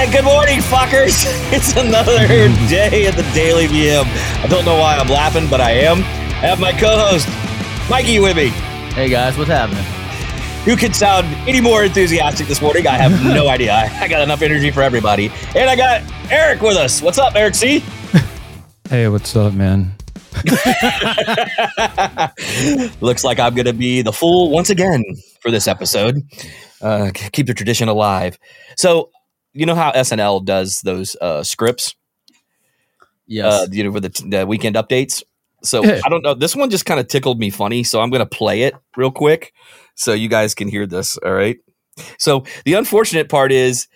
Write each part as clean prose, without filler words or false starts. Yeah, good morning, fuckers. It's another day at the Daily VM. I don't know why I'm laughing, but I am. I have my co-host, Mikey, with me. Hey, guys, what's happening? Who could sound any more enthusiastic this morning? I have no idea. I got enough energy for everybody. And I got Eric with us. What's up, Eric C? Hey, what's up, man? Looks like I'm going to be the fool once again for this episode. Keep the tradition alive. So, you know how SNL does those scripts? Yes. You know, for the weekend updates? So, I don't know. This one just kind of tickled me funny, so I'm going to play it real quick so you guys can hear this, all right? So, the unfortunate part is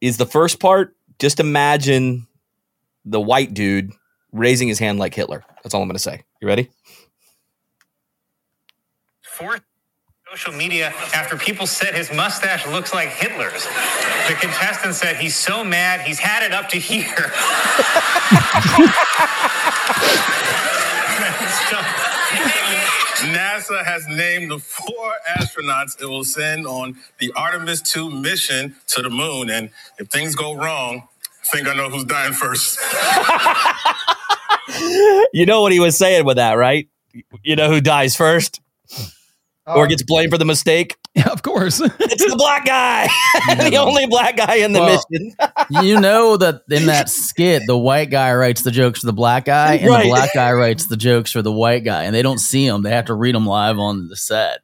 the first part, just imagine the white dude raising his hand like Hitler. That's all I'm going to say. You ready? Fourth. Social media after people said his mustache looks like Hitler's. The contestant said he's so mad he's had it up to here. NASA has named the four astronauts it will send on the Artemis 2 mission to the moon. And if things go wrong, I think I know who's dying first. You know what he was saying with that, right? You know who dies first? Or gets blamed for the mistake. Yeah, of course. It's the black guy. The only black guy in the mission. You know that in that skit, the white guy writes the jokes for the black guy, and the black guy writes the jokes for the white guy, and they don't see him. They have to read them live on the set.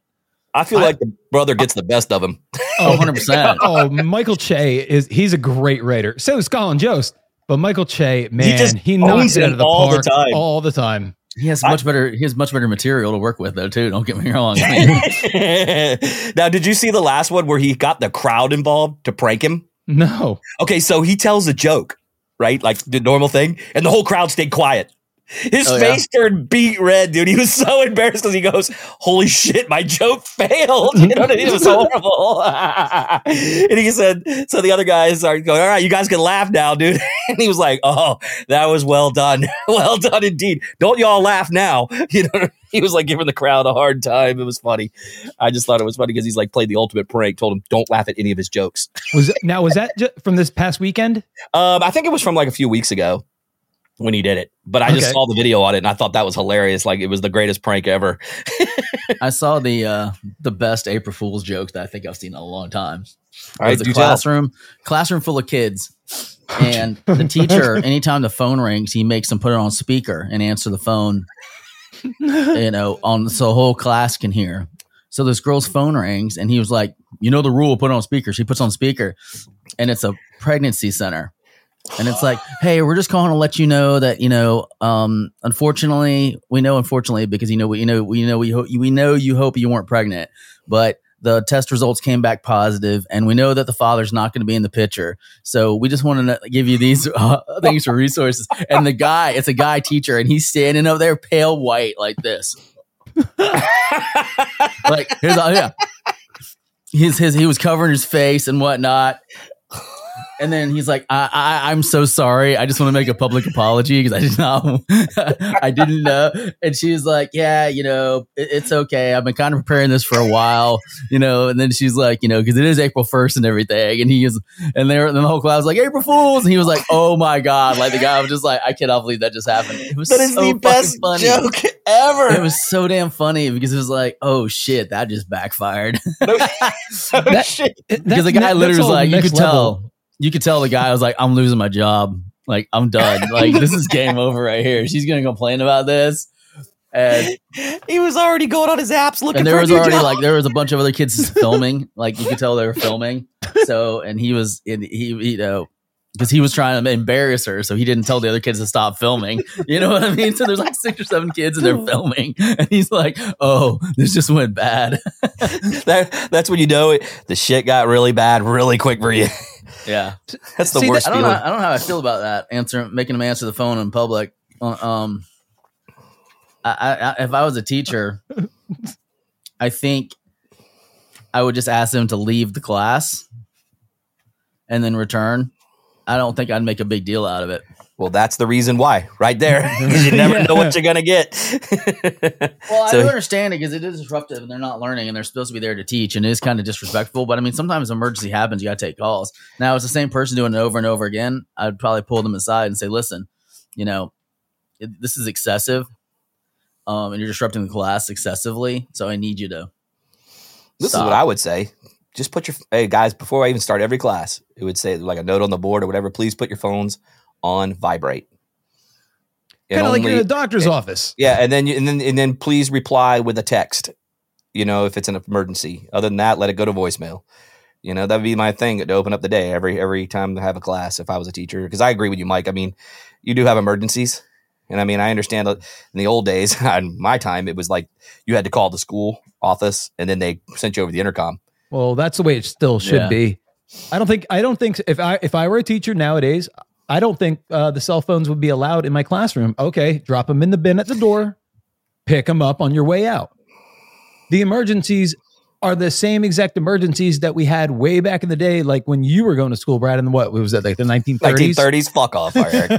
I feel like the brother gets the best of him. Oh, 100%. Oh, Michael Che, he's a great writer. So is Colin Jost. But Michael Che, man, he knocks it out of the park all the time. He has much better material to work with, though, too. Don't get me wrong. Now, did you see the last one where he got the crowd involved to prank him? No. Okay, so he tells a joke, right? Like the normal thing, and the whole crowd stayed quiet. His face turned beet red, dude. He was so embarrassed because he goes, "Holy shit, my joke failed." You know what I mean? It was horrible. And he said, so the other guys are going, "All right, you guys can laugh now, dude." And he was like, "Oh, that was well done. Well done indeed. Don't y'all laugh now." You know what I mean? He was like giving the crowd a hard time. It was funny. I just thought it was funny because he's like played the ultimate prank, told him don't laugh at any of his jokes. Was that from this past weekend? I think it was from like a few weeks ago when he did it, but I just saw the video on it and I thought that was hilarious. Like it was the greatest prank ever. I saw the best April Fool's jokes that I think I've seen in a long time. All right, it was a classroom full of kids, and the teacher, anytime the phone rings, he makes them put it on speaker and answer the phone. You know, so the whole class can hear. So this girl's phone rings, and he was like, "You know the rule, put it on speaker." She puts on speaker, and it's a pregnancy center. And it's like, "Hey, we're just calling to let you know that, you know, unfortunately, because we know you hope you weren't pregnant, but the test results came back positive, and we know that the father's not going to be in the picture. So we just want to give you these things for resources." And it's a guy teacher, and he's standing up there, pale white, like this. Like he was covering his face and whatnot. And then he's like, I'm so sorry. I just want to make a public apology because I didn't know. And she's like, "Yeah, you know, it's okay. I've been kind of preparing this for a while, you know." And then she's like, "You know, because it is April 1st and everything." And and the whole crowd was like, "April Fools!" And he was like, "Oh my god!" Like the guy was just like, "I cannot believe that just happened." It was the best joke ever. It was so damn funny because it was like, "Oh shit, that just backfired." Because the guy literally was like, you could tell the guy was like, "I'm losing my job. Like, I'm done. Like, this is game over right here. She's going to complain about this." And he was already going on his apps looking for a new job. Like, there was a bunch of other kids filming. Like, you could tell they were filming. So, and you know, because he was trying to embarrass her. So he didn't tell the other kids to stop filming. You know what I mean? So there's like 6 or 7 kids and they're filming. And he's like, "Oh, this just went bad." That's when you know the shit got really bad really quick for you. Yeah, that's the worst. I don't know how I feel about that. Making him answer the phone in public. If I was a teacher, I think I would just ask him to leave the class and then return, I don't think I'd make a big deal out of it. Well, that's the reason why, right there. Because you never know what you're going to get. Well, I do understand it because it is disruptive and they're not learning and they're supposed to be there to teach, and it is kind of disrespectful. But, I mean, sometimes an emergency happens. You got to take calls. Now, it's the same person doing it over and over again. I'd probably pull them aside and say, listen, you know, this is excessive and you're disrupting the class excessively. So I need you to This is what I would say. Just put your – hey, guys, before I even start every class, it would say like a note on the board or whatever, please put your phones on vibrate, kind of like you're in a doctor's office. Yeah, and then please reply with a text. You know, if it's an emergency. Other than that, let it go to voicemail. You know, that'd be my thing to open up the day every time I have a class if I was a teacher. Because I agree with you, Mike. I mean, you do have emergencies, and I mean, I understand in the old days, in my time, it was like you had to call the school office, and then they sent you over the intercom. Well, that's the way it still should be. I don't think if I were a teacher nowadays. I don't think the cell phones would be allowed in my classroom. Okay, drop them in the bin at the door. Pick them up on your way out. The emergencies are the same exact emergencies that we had way back in the day, like when you were going to school, Brad, and what was that, like the 1930s? 1930s, fuck off, Eric.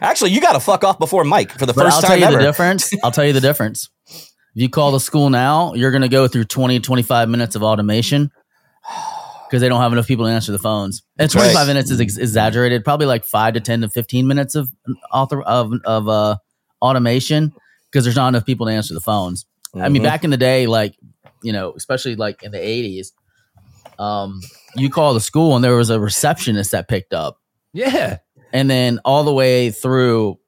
Actually, you got to fuck off before Mike for the first time ever. I'll tell you the difference. If you call the school now, you're going to go through 20, 25 minutes of automation. Because they don't have enough people to answer the phones. And 25 minutes is exaggerated. Probably like 5 to 10 to 15 minutes of automation because there's not enough people to answer the phones. Mm-hmm. I mean, back in the day, like, you know, especially like in the 80s, you call the school and there was a receptionist that picked up. Yeah. And then all the way through,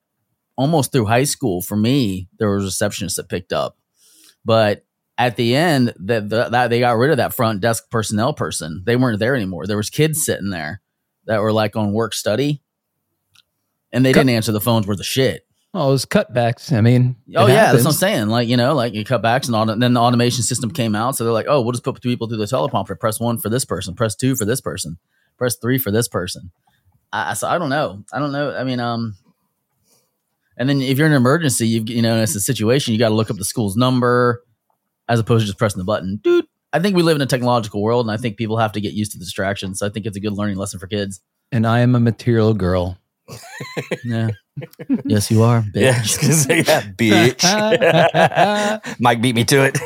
almost through high school, for me, there was receptionists that picked up. But at the end, that they got rid of that front desk personnel person. They weren't there anymore. There was kids sitting there that were like on work study, and they didn't answer the phones worth of shit. Oh, it was cutbacks. I mean, that's what I'm saying. Like, you know, like you cutbacks, and then the automation system came out. So they're like, oh, we'll just put people through the teleprompter. Press 1 for this person. Press 2 for this person. Press 3 for this person. So I don't know. I mean, and then if you're in an emergency, you know, and it's a situation, you got to look up the school's number. As opposed to just pressing the button. Dude, I think we live in a technological world, and I think people have to get used to the distractions. So I think it's a good learning lesson for kids. And I am a material girl. Yeah. Yes, you are, bitch. Yeah, I was gonna say that, bitch. Mike beat me to it.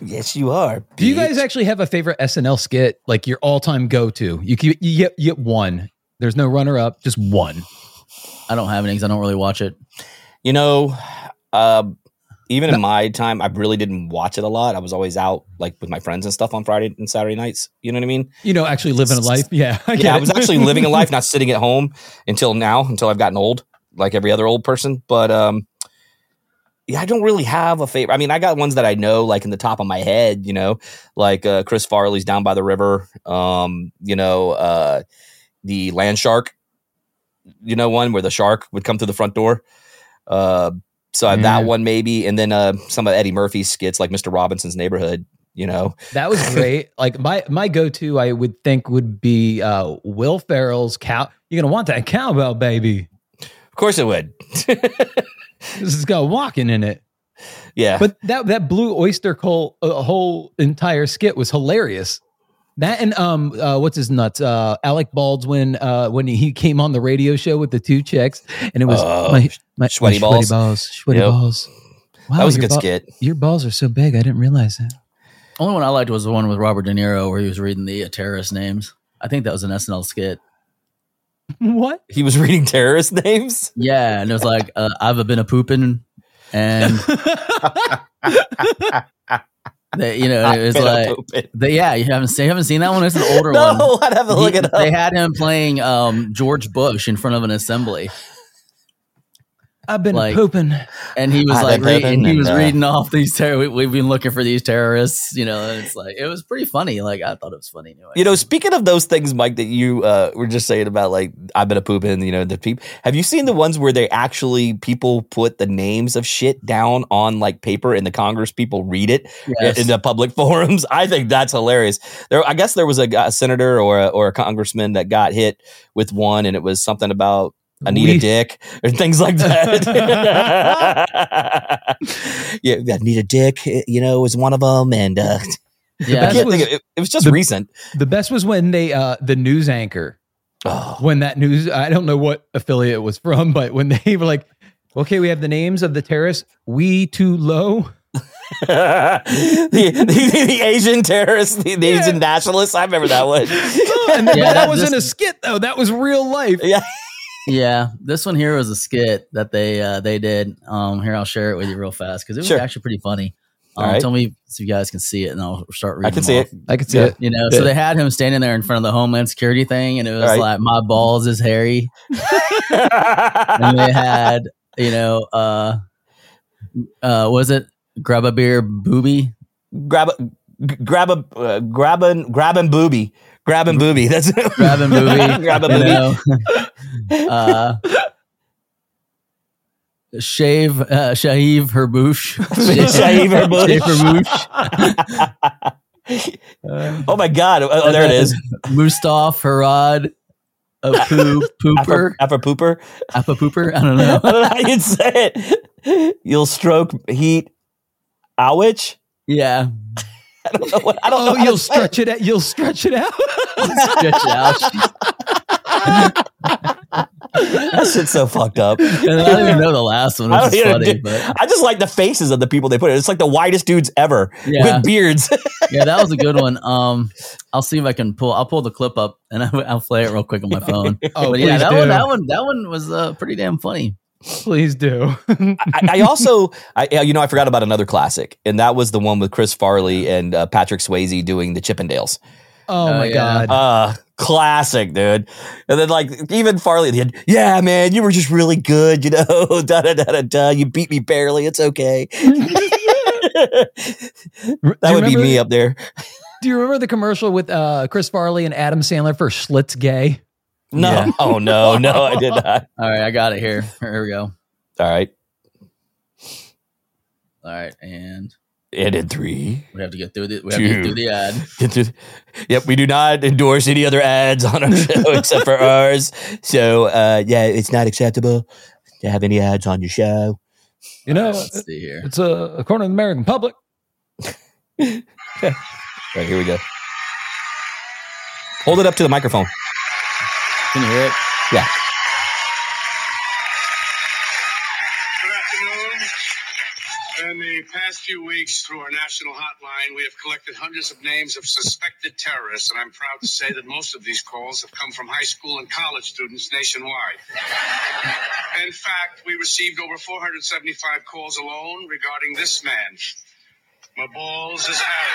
Yes, you are, bitch. Do you guys actually have a favorite SNL skit? Like your all-time go-to? You get one. There's no runner-up, just one. I don't have any because I don't really watch it. You know, even in my time, I really didn't watch it a lot. I was always out like with my friends and stuff on Friday and Saturday nights. You know what I mean? You know, actually living a life. Yeah. I was actually living a life, not sitting at home until I've gotten old, like every other old person. But I don't really have a favorite. I mean, I got ones that I know, like in the top of my head, you know, like Chris Farley's Down by the River, you know, the Land Shark, you know, one where the shark would come through the front door. So that one maybe, and then some of Eddie Murphy's skits, like Mr. Robinson's Neighborhood. You know, that was great. Like my go-to, I would think would be Will Ferrell's cow. You're gonna want that cowbell, baby. Of course it would. This has got walking in it. Yeah, but that Blue Oyster Cult whole entire skit was hilarious. That and what's his nuts? Alec Baldwin when he came on the radio show with the two chicks, and it was my sweaty balls, sweaty balls. Wow, that was a good skit. Your balls are so big, I didn't realize that. Only one I liked was the one with Robert De Niro where he was reading the terrorist names. I think that was an SNL skit. What? He was reading terrorist names? Yeah, and it was like I've been a pooping, and they, you know, it was like, you haven't seen that one. It's an older one. No, I'd have to look it up. They had him playing George Bush in front of an assembly. I've been like, pooping, and he was reading off these. We've been looking for these terrorists, you know. And it's like it was pretty funny. Like I thought it was funny. Anyway. You know, speaking of those things, Mike, that you were just saying about, like I've been a pooping. You know, the people. Have you seen the ones where they actually people put the names of shit down on like paper, and the Congress people read it in the public forums? I think that's hilarious. I guess there was a senator or a congressman that got hit with one, and it was something about. I need a dick or things like that. Yeah, I need a dick, you know, was one of them. And it was just recent. The best was when they the news anchor when that news, I don't know what affiliate it was from, but when they were like, okay, we have the names of the terrorists, we too low. the Asian terrorists, the yeah. Asian nationalists. I remember that one. And yeah, that wasn't a skit though. That was real life. Yeah. Yeah, this one here was a skit that they did. Here, I'll share it with you real fast because it was actually pretty funny. Right. Tell me if you guys can see it, and I'll start reading. I can see it. I can see it. You know, so they had him standing there in front of the Homeland Security thing, and it was like, "My balls is hairy." And they had, you know, was it grab a beer booby? Grabbing booby. Grabbing booby. That's it. Grabbing booby. Grabbing booby. Shave her boosh. Shave her boosh. Shave her boosh. Oh my God. Oh, there it is. Mustaf Harad. A pooper. Afro pooper. Afro pooper. I don't know. I don't know how you'd say it. You'll stroke heat. Ouch. Yeah. I don't know what. I don't know. You'll stretch it out. You'll stretch it out. Stretch it out. That shit's so fucked up. And I don't even know the last one, which is funny. But I just like the faces of the people they put in. It's like the whitest dudes ever with beards. Yeah, that was a good one. I'll see if I can pull. I'll pull the clip up and I'll play it real quick on my phone. Oh, yeah, that one was pretty damn funny. Please do. I forgot about another classic, and that was the one with Chris Farley and Patrick Swayze doing the Chippendales. Oh my God. Classic, dude. And then like even Farley at the end, yeah, man, you were just really good, you know, da da da da da. You beat me barely. It's okay. That would be me up there. Do you remember the commercial with Chris Farley and Adam Sandler for Schlitz Gay? No. Yeah. Oh, no, I did not. All right, I got it here. Here we go. All right, and in three. We have to get through the, two, have to get through the ad. Yep, we do not endorse any other ads on our show except for ours. So, it's not acceptable to have any ads on your show. You know, let's see here. It's a corner of the American public. All right, here we go. Hold it up to the microphone. Can you hear it? Yeah. Good afternoon. In the past few weeks, through our national hotline, we have collected hundreds of names of suspected terrorists, and I'm proud to say that most of these calls have come from high school and college students nationwide. In fact, we received over 475 calls alone regarding this man. My balls is out.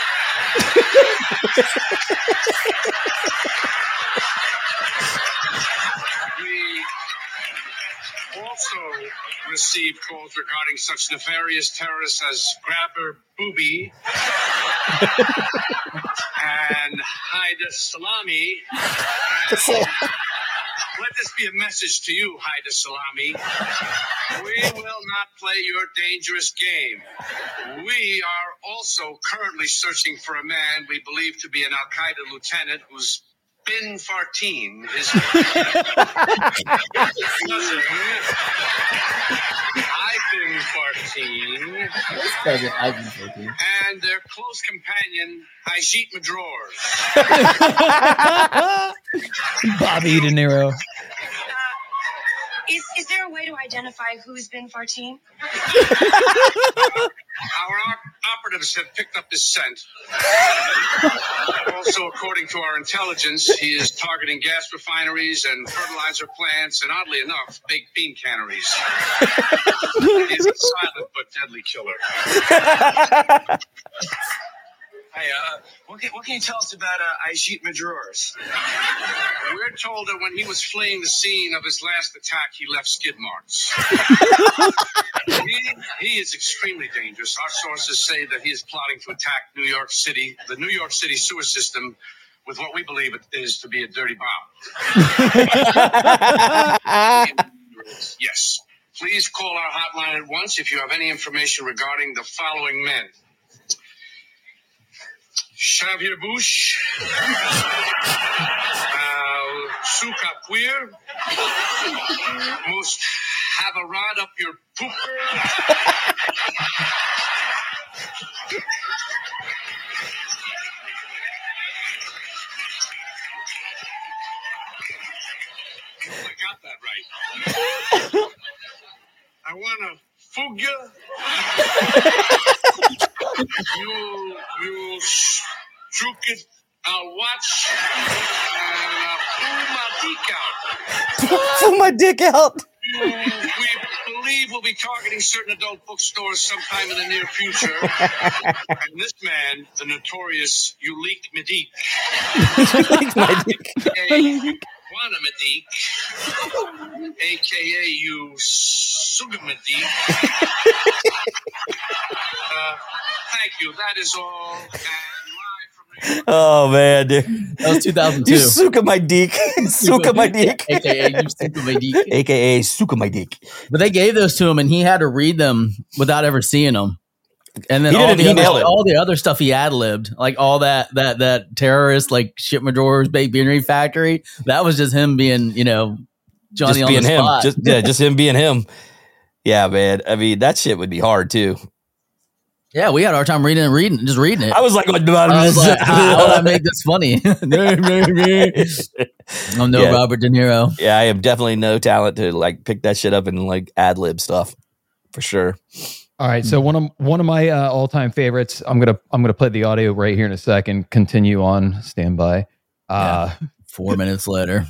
Also received calls regarding such nefarious terrorists as Grabber Booby and Haida Salami. And let this be a message to you, Haida Salami. We will not play your dangerous game. We are also currently searching for a man we believe to be an Al-Qaeda lieutenant who's Bin Fartine is. I've been Fartine. And their close companion, Ajit Madroor. Bobby De Niro. Is there a way to identify who's Bin Fartine? Our operatives have picked up his scent. Also, according to our intelligence, he is targeting gas refineries and fertilizer plants and, oddly enough, baked bean canneries. He's a silent but deadly killer. Hey, what can you tell us about Ajit Madroor? We're told that when he was fleeing the scene of his last attack, he left skid marks. He is extremely dangerous. Our sources say that he is plotting to attack New York City, the New York City sewer system, with what we believe it is to be a dirty bomb. Yes. Please call our hotline at once if you have any information regarding the following men. Xavier Bush, Suka Queer, must have a rod up your pooper. I wanna fugue you shook it. I'll watch pull my dick out. We believe we'll be targeting certain adult bookstores sometime in the near future. And this man, the notorious Ulique Medique, Juana Medique, a.k.a. you Suga Medique. Thank you. That is all. Oh, man, dude. That was 2002. You suka my dick. Suka my dick. AKA, you suka my dick. AKA, suka my dick. But they gave those to him, and he had to read them without ever seeing them. And then all the other stuff he ad-libbed, like all that terrorist, like Chippendales Bakery Factory, that was just him being, you know, Johnny on the spot. Just him being him. Yeah, man. I mean, that shit would be hard, too. Yeah, we had our time reading it. I was like, how would I make this funny? I'm Robert De Niro. Yeah, I have definitely no talent to like pick that shit up and like ad-lib stuff for sure. All right, so one of my all-time favorites. I'm gonna play the audio right here in a second. Continue on standby. 4 minutes later.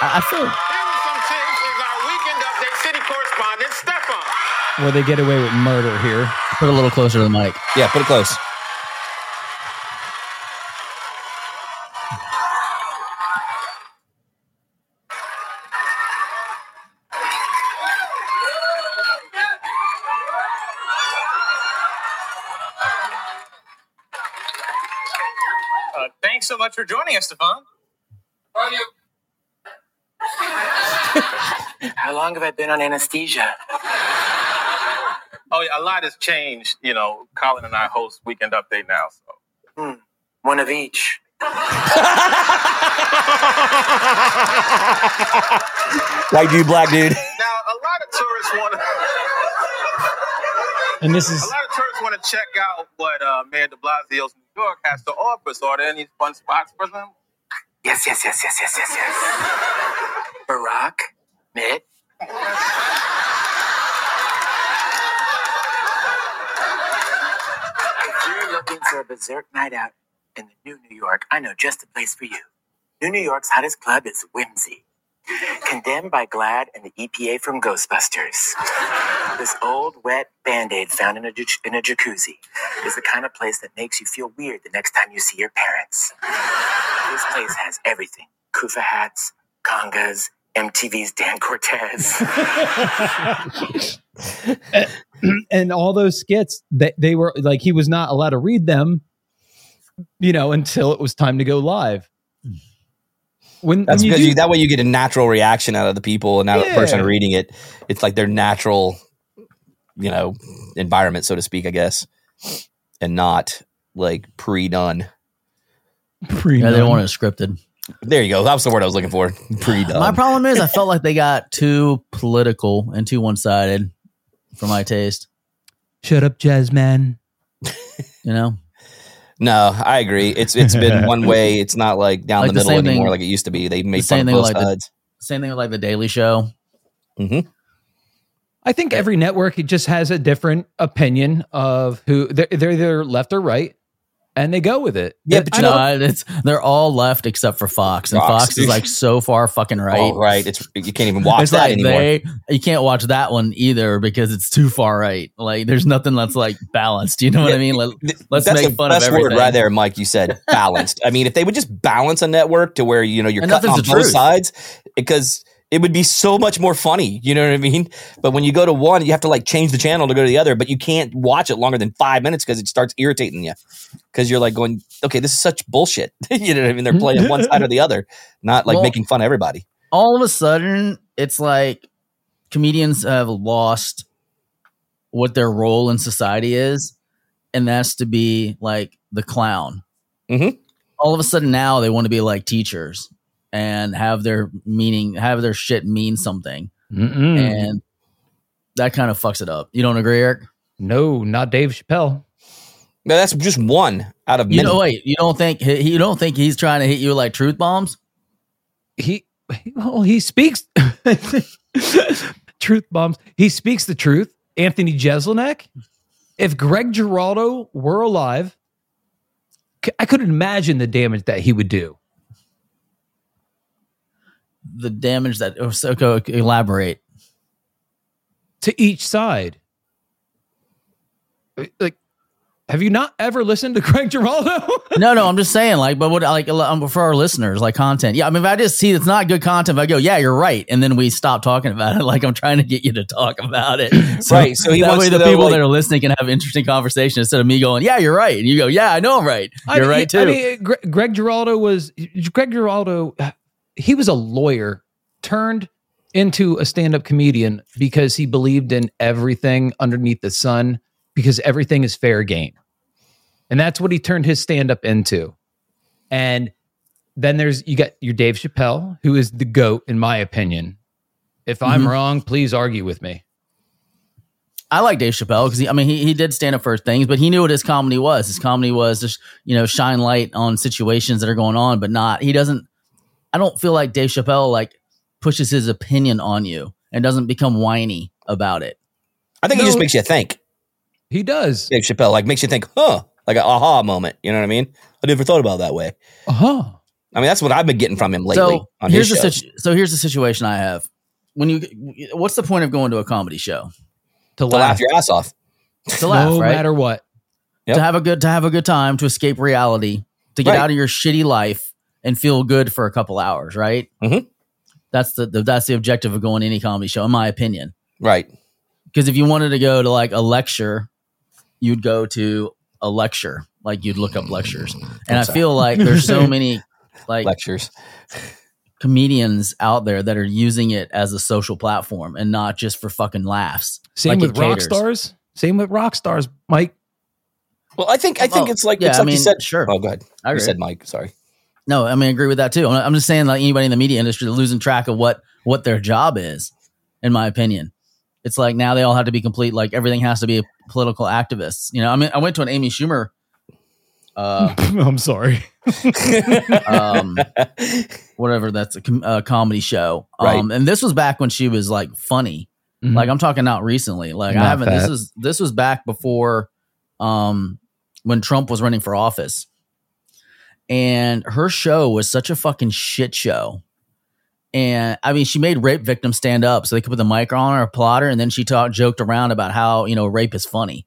I feel. Where they get away with murder here. Put a little closer to the mic. Yeah, put it close. Thanks so much for joining us, Stefan. Love you. How long have I been on anesthesia? Oh, yeah, a lot has changed. You know, Colin and I host Weekend Update now. So, one of each. White dude, black dude. Now, a lot of tourists want to check out what Mayor de Blasio's New York has to offer. So, are there any fun spots for them? Yes. Barack, Mitt. Looking for a berserk night out in the New York, I know just the place for you. New York's hottest club is Whimsy. Condemned by GLAAD and the EPA from Ghostbusters. This old, wet Band-Aid found in a jacuzzi is the kind of place that makes you feel weird the next time you see your parents. This place has everything. Kufa hats, congas, MTV's Dan Cortese. And all those skits, they were like, he was not allowed to read them, you know, until it was time to go live. That's because that way you get a natural reaction out of the people and out of the person reading it. It's like their natural, you know, environment, so to speak, I guess, and not like pre-done. Yeah, they don't want it scripted. There you go. That was the word I was looking for. Pre-done. My problem is I felt like they got too political and too one-sided. For my taste. Shut up, jazz man. You know? No, I agree. It's been one way. It's not like down like the middle anymore thing, like it used to be. They made fun of both sides. Same thing with like The Daily Show. Mm-hmm. I think every network just has a different opinion of who... They're either left or right, and they go with it. Yeah, but they're all left except for Fox. And Fox is like so far fucking right. Oh, right. You can't even watch that anymore. You can't watch that one either because it's too far right. Like there's nothing that's like balanced. You know what I mean? Let's make fun of everything. That's the word right there, Mike. You said balanced. I mean, if they would just balance a network to where, you know, you're cutting on both sides, because it would be so much more funny. You know what I mean? But when you go to one, you have to like change the channel to go to the other, but you can't watch it longer than 5 minutes because it starts irritating you. Because you're like going, okay, this is such bullshit. You know what I mean? They're playing one side or the other, not like making fun of everybody. All of a sudden, it's like comedians have lost what their role in society is. And that's to be like the clown. Mm-hmm. All of a sudden now they want to be like teachers. And have their meaning, have their shit mean something. Mm-mm. And that kind of fucks it up. You don't agree, Eric? No, not Dave Chappelle. No, that's just one out of many. You don't think he's trying to hit you like truth bombs? he speaks truth bombs. He speaks the truth. Anthony Jeselnik. If Greg Giraldo were alive, I could imagine the damage that he would do. The damage that Osoko elaborate to each side. Like, have you not ever listened to Greg Giraldo? No, I'm just saying, like, but what, like, for our listeners, like, content. Yeah, I mean, if I just see it's not good content, if I go, yeah, you're right, and then we stop talking about it. Like, I'm trying to get you to talk about it, so, right? So that way, the people that are listening can have interesting conversations instead of me going, yeah, you're right, and you go, yeah, I know I'm right. You're right too. I mean, Greg Giraldo. He was a lawyer turned into a stand-up comedian because he believed in everything underneath the sun, because everything is fair game. And that's what he turned his stand-up into. And then you got your Dave Chappelle, who is the GOAT, in my opinion. If I'm wrong, please argue with me. I like Dave Chappelle because he did stand up for things, but he knew what his comedy was. His comedy was just, shine light on situations that are going on, but not, I don't feel like Dave Chappelle pushes his opinion on you and doesn't become whiny about it. I think he just makes you think. He does. Dave Chappelle makes you think, huh? Like an aha moment. You know what I mean? I never thought about it that way. Uh-huh. I mean, that's what I've been getting from him lately. So here's the situation I have. What's the point of going to a comedy show? To laugh your ass off. To laugh, no right? matter what. Yep. To have a good time, to escape reality, to get out of your shitty life. And feel good for a couple hours, right? Mm-hmm. That's the objective of going to any comedy show, in my opinion. Right. Because if you wanted to go to a lecture, you'd go to a lecture. You'd look up lectures. And I feel like there's so many lectures, comedians out there that are using it as a social platform and not just for fucking laughs. Same with rock stars, Mike. Well, I think it's like, yeah, it's like you said. Sure. Oh, go ahead. I said Mike, sorry. No, I agree with that too. I'm just saying, anybody in the media industry is losing track of what their job is, in my opinion. It's now they all have to be complete. Everything has to be political activists. I went to an Amy Schumer. I'm sorry. Whatever. That's a comedy show. Right. And this was back when she was funny. Mm-hmm. I'm talking not recently. Not I haven't. Fat. This was back before when Trump was running for office. And her show was such a fucking shit show. And she made rape victims stand up, so they could put the mic on her, applaud her, and then she joked around about how, rape is funny.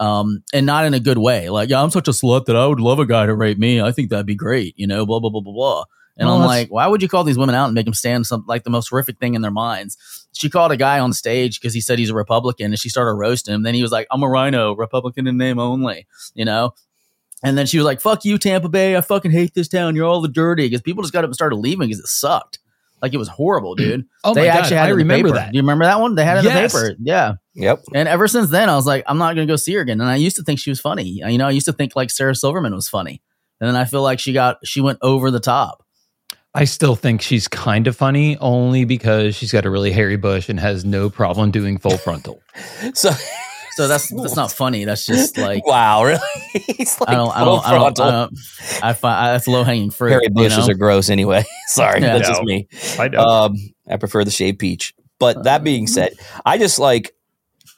And not in a good way. Yeah, I'm such a slut that I would love a guy to rape me. I think that'd be great, blah, blah, blah, blah, blah. And I'm like, why would you call these women out and make them stand the most horrific thing in their minds? She called a guy on stage because he said he's a Republican, and she started roasting him. Then he was like, I'm a rhino, Republican in name only, And then she was like, fuck you, Tampa Bay. I fucking hate this town. You're all the dirty. Because people just got up and started leaving because it sucked. It was horrible, dude. Oh, they actually had it in the paper. Do you remember that one? They had it in the paper. Yeah. Yep. And ever since then, I was like, I'm not going to go see her again. And I used to think she was funny. I used to think Sarah Silverman was funny. And then I feel like she went over the top. I still think she's kind of funny only because she's got a really hairy bush and has no problem doing full frontal. So that's not funny. That's just wow, really? He's I find that's low hanging fruit. Hairy bushes are gross anyway. Sorry, yeah, that's just me. I know. I prefer the shaved peach. But that being said, I just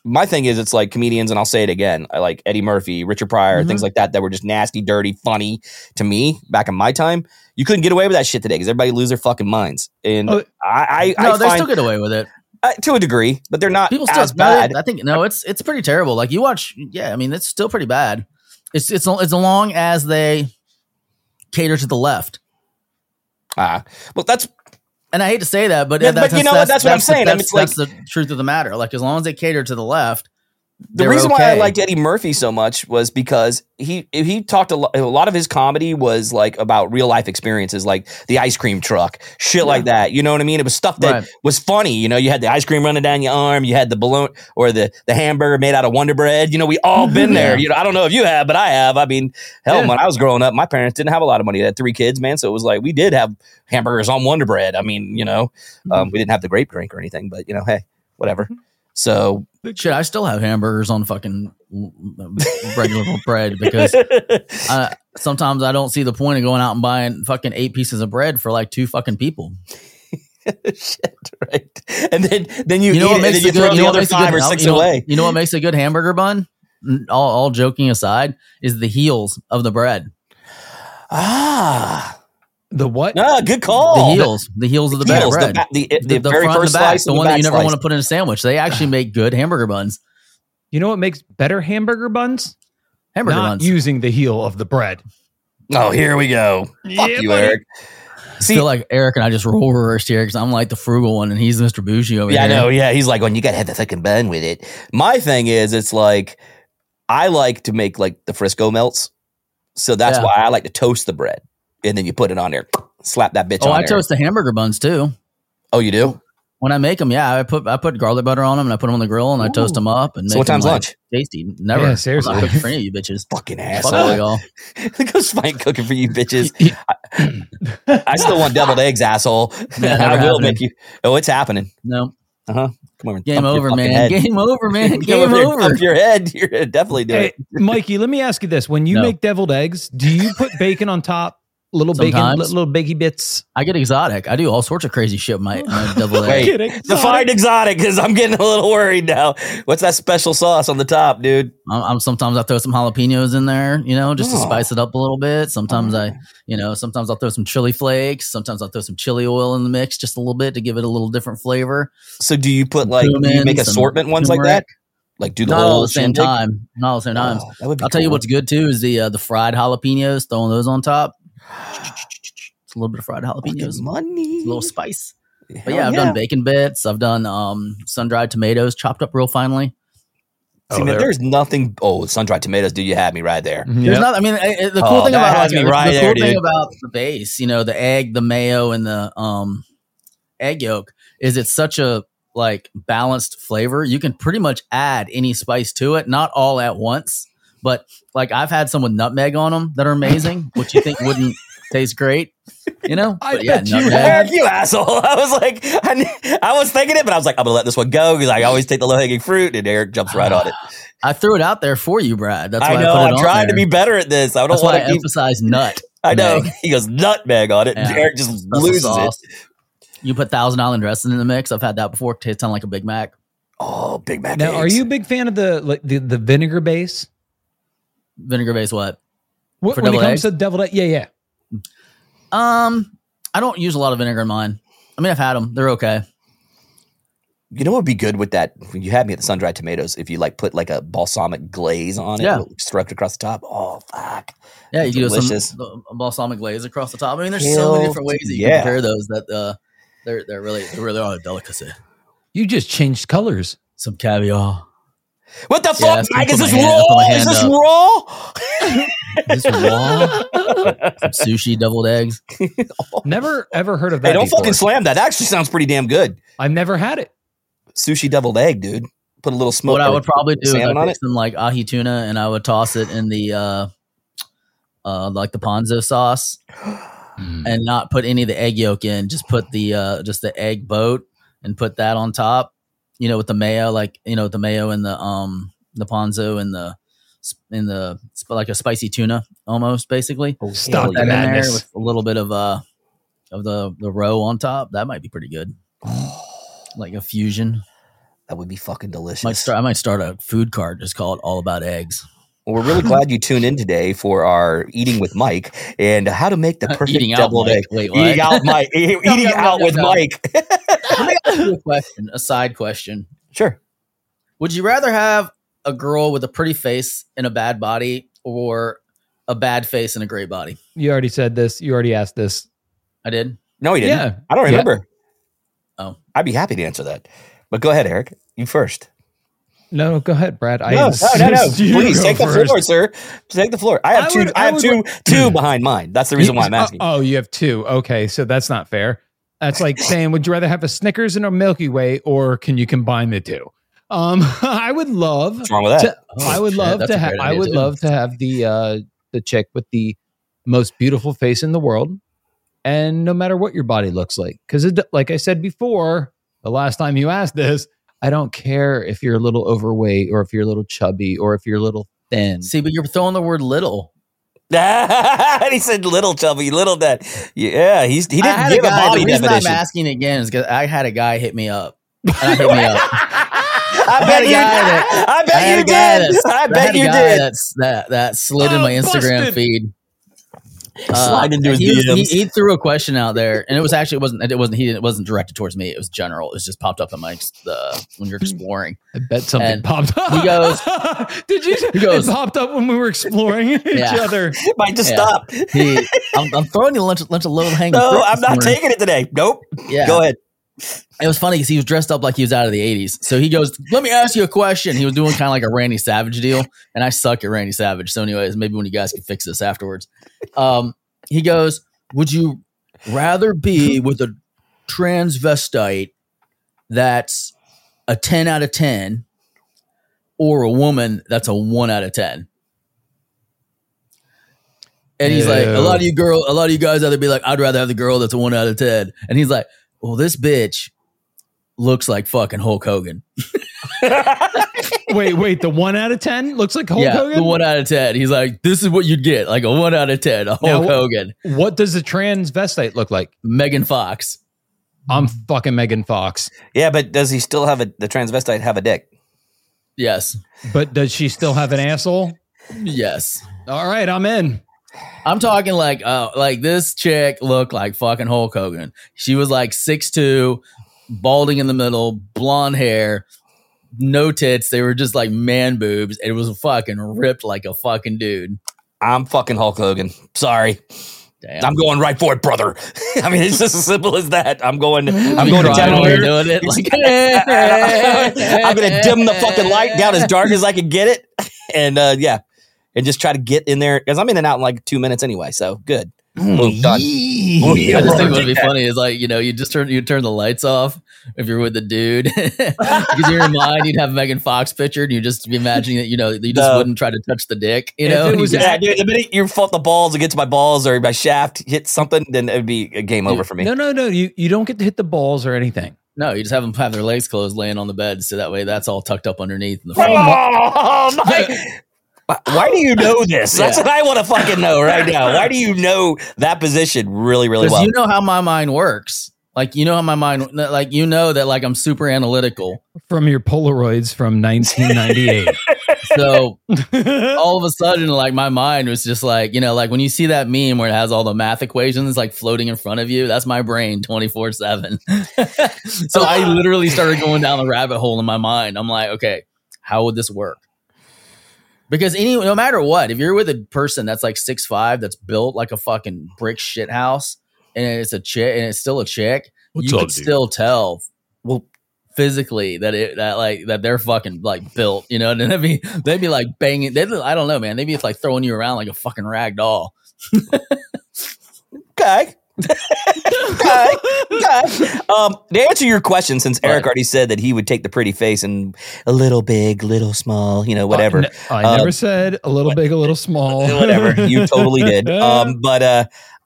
my thing is it's comedians, and I'll say it again. I like Eddie Murphy, Richard Pryor, things like that were just nasty, dirty, funny to me back in my time. You couldn't get away with that shit today because everybody lose their fucking minds. And they still get away with it. To a degree, but they're not as bad. I think it's pretty terrible. You watch, it's still pretty bad. It's as long as they cater to the left. Well, that's, and I hate to say that, but that's what I'm saying. That's the truth of the matter. As long as they cater to the left. The reason why I liked Eddie Murphy so much was because he talked a lot of his comedy was about real life experiences, like the ice cream truck, shit like that. You know what I mean? It was stuff that was funny. You had the ice cream running down your arm. You had the balloon or the hamburger made out of Wonder Bread. We all been there. I don't know if you have, but I have. I mean, hell, when I was growing up, my parents didn't have a lot of money. They had 3 kids, man. So it was we did have hamburgers on Wonder Bread. We didn't have the grape drink or anything, but hey, whatever. Mm-hmm. So shit, I still have hamburgers on fucking regular bread because sometimes I don't see the point of going out and buying fucking 8 pieces of bread for like 2 fucking people. Shit, right? And then you know eat it and you throw the other 5 or 6 away. You know what makes a good hamburger bun? All joking aside, is the heels of the bread. Ah, the what? Ah, good call. The heels of the bread. The very front, first the back, slice, the one that you never slice. Want to put in a sandwich. They actually make good hamburger buns. You know what makes better hamburger buns? Not using the heel of the bread. Oh, here we go. Fuck you, buddy. Eric. See, I feel like Eric and I just roll reversed here because I'm like the frugal one and he's Mr. Bougie over here. Yeah, I know. Yeah, he's like, well, you got to have the fucking bun with it. My thing is, it's like, I like to make like the Frisco melts. So that's why I like to toast the bread. And then you put it on there. Slap that bitch on there. Oh, I toast the hamburger buns too. Oh, you do? When I make them, yeah, I put garlic butter on them and I put them on the grill and I toast them up and make so what time's them like, lunch? Tasty. Never. Yeah, seriously. I'm not cooking for any of you bitches. Fucking asshole. Fuck y'all. Goes fight cooking for you bitches. I still want deviled eggs, asshole. I will make you. Oh, it's happening. No. Uh-huh. Come over. Game over, man. Game over, man. Game over. Up your head. You're definitely doing it. Mikey, let me ask you this. When you make deviled eggs, do you put bacon on top? Little bakey bits. I get exotic. I do all sorts of crazy shit. My deviled egg. Define exotic because I'm getting a little worried now. What's that special sauce on the top, dude? Sometimes I throw some jalapenos in there, you know, just to spice it up a little bit. Sometimes I'll throw some chili flakes. Sometimes I'll throw some chili oil in the mix just a little bit to give it a little different flavor. So do you put like, cumin, do you make assortment ones turmeric. Like that? Like do the not all at the same time. Not all at the same time. I'll tell you what's good too is the fried jalapenos, throwing those on top. It's a little bit of fried jalapenos, money, a little spice. But yeah, I've done bacon bits. I've done sun-dried tomatoes, chopped up real finely. See, man, there's nothing. Oh, sun-dried tomatoes. Dude, you had me right there. Mm-hmm. There's not. I mean, the cool thing about the base, you know, the egg, the mayo, and the egg yolk is it's such a like balanced flavor. You can pretty much add any spice to it, not all at once. But like I've had some with nutmeg on them that are amazing, which you think wouldn't taste great, you know? But Eric, you asshole. I was like, I was thinking it, but I was like, I'm going to let this one go because I always take the low-hanging fruit, and Eric jumps right on it. I threw it out there for you, Brad. That's why I know. I'm trying to be better at this. I don't want to emphasize nut. I know. He goes nutmeg on it, and Eric just loses it. You put Thousand Island dressing in the mix. I've had that before. It tastes like a Big Mac. Oh, Big Mac. Now, are you a big fan of the vinegar base? Vinegar base what when it comes to deviled egg? Yeah. I don't use a lot of vinegar in mine. I mean, I've had them. They're okay. You know what would be good with that? You had me at the sun-dried tomatoes. If you like put like a balsamic glaze on it, struck across the top. Oh, fuck. Yeah, that's you delicious. Do some balsamic glaze across the top. I mean, there's so many different ways that you can prepare those that they're really all a delicacy. You just changed colors. Some caviar. What the fuck, Mike? Is this raw? Is this raw? Is this raw? Some sushi, deviled eggs. Never ever heard of that. Hey, don't fucking slam that. That actually sounds pretty damn good. I've never had it. Sushi, deviled egg, dude. Put a little smoke. What I would probably do is I'd put some like ahi tuna, and I would toss it in the like the ponzu sauce, and not put any of the egg yolk in. Just put the egg boat and put that on top. You know, with the mayo, and the ponzu and the like a spicy tuna, almost basically. Stop that in there with a little bit of the roe on top. That might be pretty good, like a fusion. That would be fucking delicious. I might start a food cart just called "All About Eggs." Well, we're really glad you tuned in today for our Eating with Mike and how to make the perfect deviled egg. Eating out Mike. Eating out with Mike. A side question. Sure. Would you rather have a girl with a pretty face and a bad body or a bad face and a great body? You already said this. You already asked this. I did? No, he didn't. Yeah. I don't remember. Yeah. Oh. I'd be happy to answer that. But go ahead, Eric. You first. No, go ahead, Brad. No. Please take the floor, sir. Take the floor. I have two behind mine. That's the reason why I'm asking. Oh, you have 2. Okay, so that's not fair. That's like saying, would you rather have a Snickers and a Milky Way, or can you combine the two? I would love. What's wrong with that? I would love to have the chick with the most beautiful face in the world, and no matter what your body looks like, because like I said before, the last time you asked this, I don't care if you're a little overweight or if you're a little chubby or if you're a little thin. See, but you're throwing the word little. He said little chubby, little dad. Yeah, he didn't give a body definition. The reason I'm asking again is because I had a guy hit me up. I bet you did. That slid in my Instagram feed. Slide into his DMs. He threw a question out there, and it wasn't directed towards me. It was general. It was just popped up on my when you're exploring. I bet something popped up. He goes, "Did you?" He goes, "It popped up when we were exploring each other." Might just stop. I'm throwing you lunch a little hanging. No, I'm not taking it today. Nope. Yeah. Go ahead. It was funny because he was dressed up like he was out of the 80s. So he goes, "Let me ask you a question." He was doing kind of like a Randy Savage deal. And I suck at Randy Savage. So anyways, maybe when you guys can fix this afterwards. He goes, "Would you rather be with a transvestite that's a 10 out of 10 or a woman that's a 1 out of 10? And he's like, a lot of you guys either be like, "I'd rather have the girl that's a 1 out of 10. And he's like, "Well, this bitch looks like fucking Hulk Hogan." wait, the 1 out of 10 looks like Hulk Hogan? Yeah, the 1 out of 10. He's like, "This is what you'd get, like a 1 out of 10, a Hulk Hogan." What does a transvestite look like? Megan Fox. I'm fucking Megan Fox. Yeah, but does he still have the transvestite have a dick? Yes. But does she still have an asshole? Yes. All right, I'm in. I'm talking like this chick looked like fucking Hulk Hogan. She was like 6'2", balding in the middle, blonde hair, no tits. They were just like man boobs. It was fucking ripped like a fucking dude. I'm fucking Hulk Hogan. Sorry. Damn. I'm going right for it, brother. I mean, it's just as simple as that. I'm going to town here. Doing it like, I'm going to dim the fucking light down as dark as I can get it. And and just try to get in there because I'm in and out in like 2 minutes anyway. So good. Boom, done. I just think what would be funny is like, you know, you turn the lights off if you're with the dude. Because in your mind, you'd have Megan Fox pictured. You just be imagining that, you know, you just wouldn't try to touch the dick. You know, the minute you fought the balls against my balls or my shaft, hit something, then it'd be a game over for me. No. You don't get to hit the balls or anything. No, you just have them have their legs closed laying on the bed. So that way that's all tucked up underneath. In the front. Oh, my. Why do you know this? That's what I want to fucking know right now. Why do you know that position really, really well? Because you know how my mind works. Like, you know how my mind, like, you know that, like, I'm super analytical. From your Polaroids from 1998. So all of a sudden, like, my mind was just like, you know, like when you see that meme where it has all the math equations like floating in front of you, that's my brain 24/7. So I literally started going down the rabbit hole in my mind. I'm like, okay, how would this work? Because no matter what, if you're with a person that's like 6'5", that's built like a fucking brick shit house, and it's a chick, and it's still a chick, still tell, well, physically that they're fucking like built, you know. And then they'd be like banging. I don't know, man. They'd be like throwing you around like a fucking rag doll. Okay. To answer your question, since Eric already said that he would take the pretty face and a little big, little small, you know, whatever. I never said a little big, a little small. Whatever. You totally did. But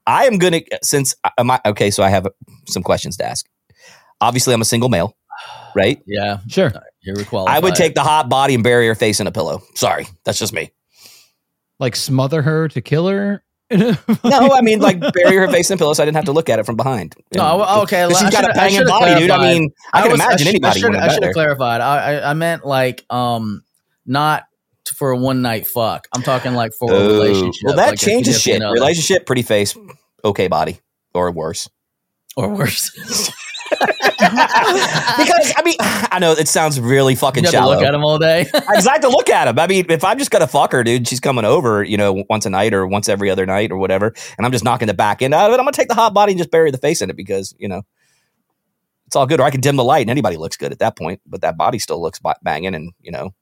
I am going to, so I have some questions to ask. Obviously, I'm a single male, right? Yeah. Sure. Right, you're qualified. I would take the hot body and bury her face in a pillow. Sorry. That's just me. Like smother her to kill her? No, I mean, like, bury her face in a pillow so I didn't have to look at it from behind. No, okay. She's got a banging body, dude. I mean, I can imagine anybody. I should have clarified. I meant, like, not for a one-night fuck. I'm talking, like, for a relationship. Well, that like changes shit. Relationship, pretty face, okay body, or worse. Because, I mean, I know it sounds really fucking shallow. You have to look at him all day? Because I have to look at him. I mean, if I'm just going to fuck her, dude, she's coming over, you know, once a night or once every other night or whatever, and I'm just knocking the back end out of it, I'm going to take the hot body and just bury the face in it because, you know, it's all good. Or I can dim the light and anybody looks good at that point, but that body still looks banging and, you know,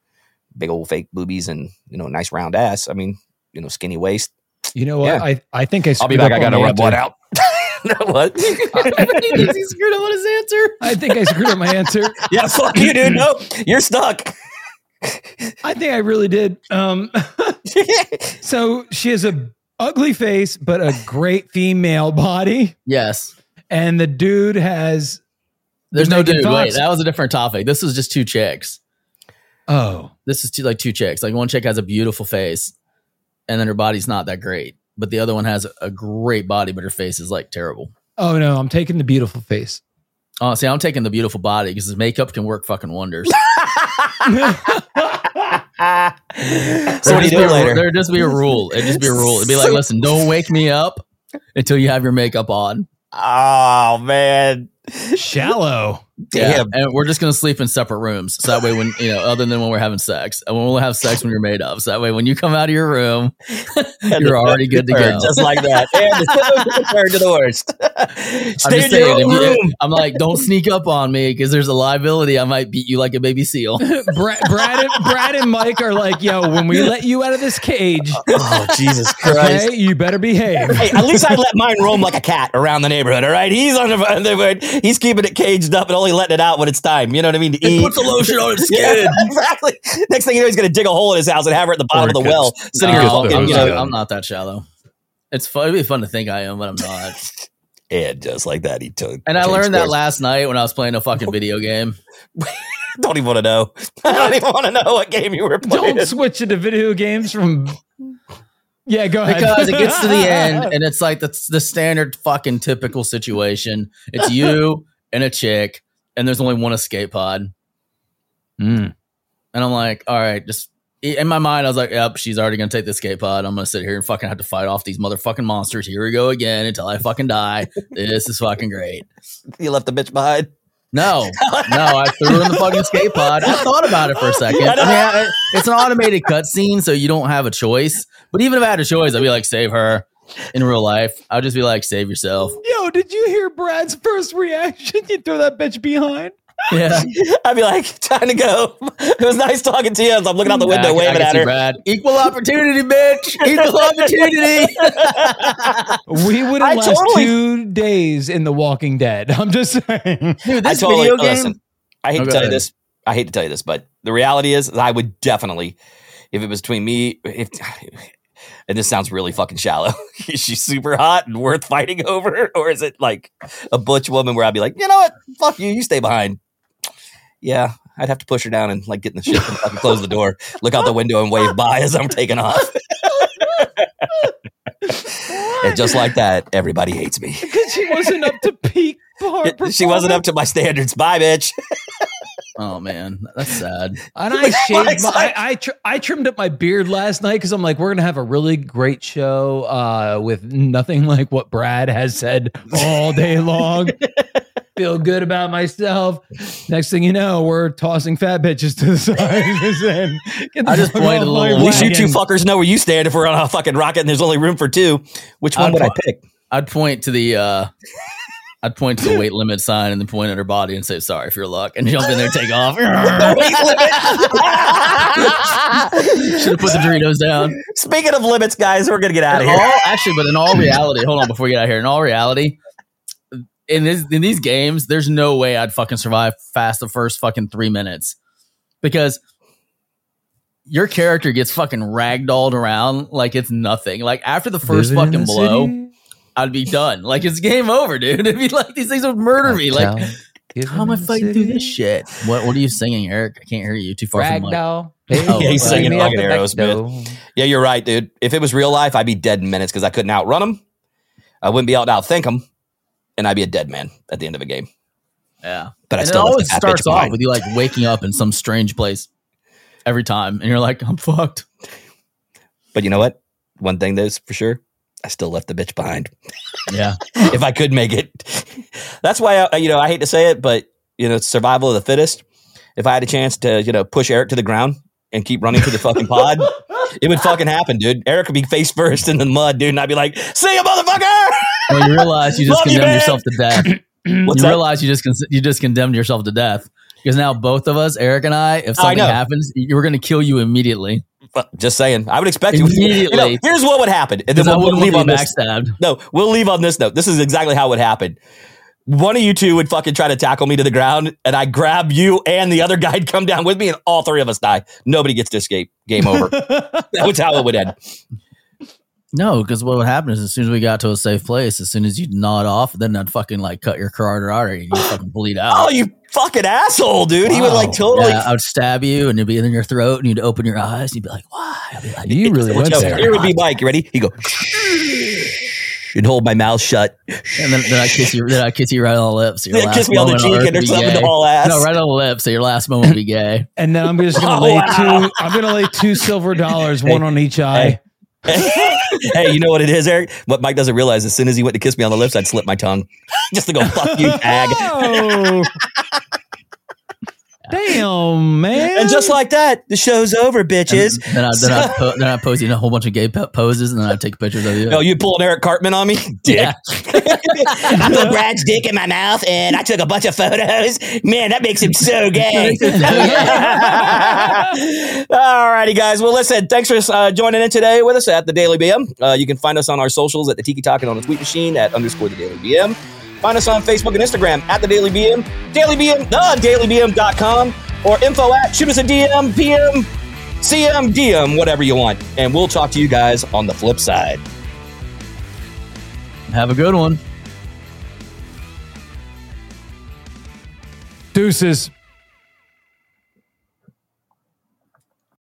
big old fake boobies and, you know, nice round ass. I mean, you know, skinny waist. You know what? Yeah. I think I'll be back. I got to rub blood out. What? He screwed up on his answer. I think I screwed up my answer. Yeah, fuck you, dude. Nope, you're stuck. I think I really did. So she has a ugly face, but a great female body. Yes. And the dude has. There's no dude. Wait, that was a different topic. This was just two chicks. Oh, this is two chicks. Like one chick has a beautiful face. and then her body's not that great. But the other one has a great body, but her face is like terrible. Oh no, I'm taking the beautiful face. Oh, see, I'm taking the beautiful body because the makeup can work fucking wonders. So there'd just be a rule. It'd just be a rule. It'd be like, listen, don't wake me up until you have your makeup on. Oh man, shallow. Damn. Yeah, and we're just gonna sleep in separate rooms. So that way, when other than when we're having sex, and we'll have sex when you're made up. So that way, when you come out of your room, you're already good to go, just like that. And the to the worst. Stay in your own room. I'm like, don't sneak up on me because there's a liability. I might beat you like a baby seal. Brad and Mike are like, yo, when we let you out of this cage, oh Jesus Christ, okay, you better behave. Hey, at least I let mine roam like a cat around the neighborhood. All right, he's on the he's keeping it caged up and only letting it out when it's time. You know what I mean? To eat. Put the lotion on its skin. Yeah, exactly. Next thing you know, he's going to dig a hole in his house and have her at the bottom of the well. Sitting here talking. I'm not that shallow. It's fun. It'd be fun to think I am, but I'm not. And just like that, he took. And I learned that last night when I was playing a fucking video game. Don't even want to know. I don't even want to know what game you were playing. Don't switch into video games from... Yeah, go ahead. Because it gets to the end, and it's like the standard fucking typical situation. It's you... and a chick, and there's only one escape pod. Mm. And I'm like, all right, just in my mind, I was like, yep, she's already going to take the escape pod. I'm going to sit here and fucking have to fight off these motherfucking monsters. Here we go again until I fucking die. This is fucking great. You left the bitch behind? No, I threw her in the fucking escape pod. I thought about it for a second. I mean, it's an automated cutscene, so you don't have a choice. But even if I had a choice, I'd be like, save her. In real life, I'll just be like, save yourself. Yo, did you hear Brad's first reaction? You throw that bitch behind? Yeah. I'd be like, time to go. It was nice talking to you. I'm looking out the window, waving at her. Brad. Equal opportunity, bitch. Equal opportunity. We wouldn't last 2 days in The Walking Dead. I'm just saying. Dude, this video game. Listen, I hate to tell you this, but the reality is I would definitely, if it was between me, and this sounds really fucking shallow. Is she super hot and worth fighting over? Or is it like a butch woman where I'd be like, you know what? Fuck you. You stay behind. Yeah. I'd have to push her down and like get in the ship and fucking close the door, look out the window and wave bye as I'm taking off. And just like that, everybody hates me. Because she wasn't up to peak. She wasn't up to my standards. Bye, bitch. Oh man, that's sad. And I shaved. I trimmed up my beard last night because I'm like, we're gonna have a really great show with nothing like what Brad has said all day long. Feel good about myself. Next thing you know, we're tossing fat bitches to the side. I just pointed a little. At least you two fuckers know where you stand. If we're on a fucking rocket and there's only room for two, which one would I pick? I'd point to the weight limit sign and then point at her body and say, sorry for your luck, and jump in there and take off. The weight limit. Should have put the Doritos down. Speaking of limits, guys, we're going to get out of here. But in all reality, hold on before we get out of here. In all reality, in these games, there's no way I'd fucking survive past the first fucking 3 minutes because your character gets fucking ragdolled around like it's nothing. Like after the first fucking blow... City? I'd be done. Like it's game over, dude. It'd be like these things would murder me. Like how am I fighting through this shit? What are you singing, Eric? I can't hear you. Too far from the mic. Ragdoll. Oh, yeah, he's singing fucking arrows, man. Yeah, you're right, dude. If it was real life, I'd be dead in minutes because I couldn't outrun him. I wouldn't be able to outthink him, and I'd be a dead man at the end of a game. Yeah, but I still. It always starts off with you like waking up in some strange place every time, and you're like, I'm fucked. But you know what? One thing that is for sure. I still left the bitch behind. Yeah. If I could make it. That's why, I hate to say it, but, it's survival of the fittest. If I had a chance to, push Eric to the ground and keep running to the fucking pod, it would fucking happen, dude. Eric would be face first in the mud, dude. And I'd be like, see you, motherfucker. Well, you realize you just condemned yourself to death. You just condemned yourself to death. Because now both of us, Eric and I, if something happens, we're going to kill you immediately. Just saying, I would expect you. Here's what would happen, and then we'll leave on this. No, we'll leave on this note. This is exactly how it would happen. One of you two would fucking try to tackle me to the ground, and I grab you, and the other guy'd come down with me, and all three of us die. Nobody gets to escape. Game over. That's how it would end. No, because what would happen is as soon as we got to a safe place, as soon as you'd nod off, then I'd fucking like cut your carotid artery and you fucking bleed out. Oh, you fucking asshole, dude. Wow. He would like totally. Yeah, I would stab you, and it'd be in your throat, and you'd open your eyes, and you'd be like, "Why?" I'd be like, you really went there. Here would be Mike. You ready? He'd go, and hold my mouth shut, and then I kiss you. Then I kiss you right on the lips. So yeah, kiss me on the cheek and or something to all ass. No, right on the lips. So your last moment would be gay. And then I'm just gonna lay two silver dollars, one on each eye. Hey, you know what it is, Eric? What Mike doesn't realize, as soon as he went to kiss me on the lips, I'd slip my tongue just to go fuck you, tag. Oh. Damn, man. And just like that, the show's over, bitches. And then I pose you in a whole bunch of gay poses, and then I take pictures of you. No, you pulled Eric Cartman on me? Dick. Yeah. I put Brad's dick in my mouth, and I took a bunch of photos. Man, that makes him so gay. All righty, guys. Well, listen, thanks for joining in today with us at The Daily BM. You can find us on our socials at the Tiki Talk and on the Tweet Machine at _TheDailyBM. Find us on Facebook and Instagram at The Daily VM, dailybm.com, or info at, shoot us a DM, PM, CM, DM, whatever you want. And we'll talk to you guys on the flip side. Have a good one. Deuces.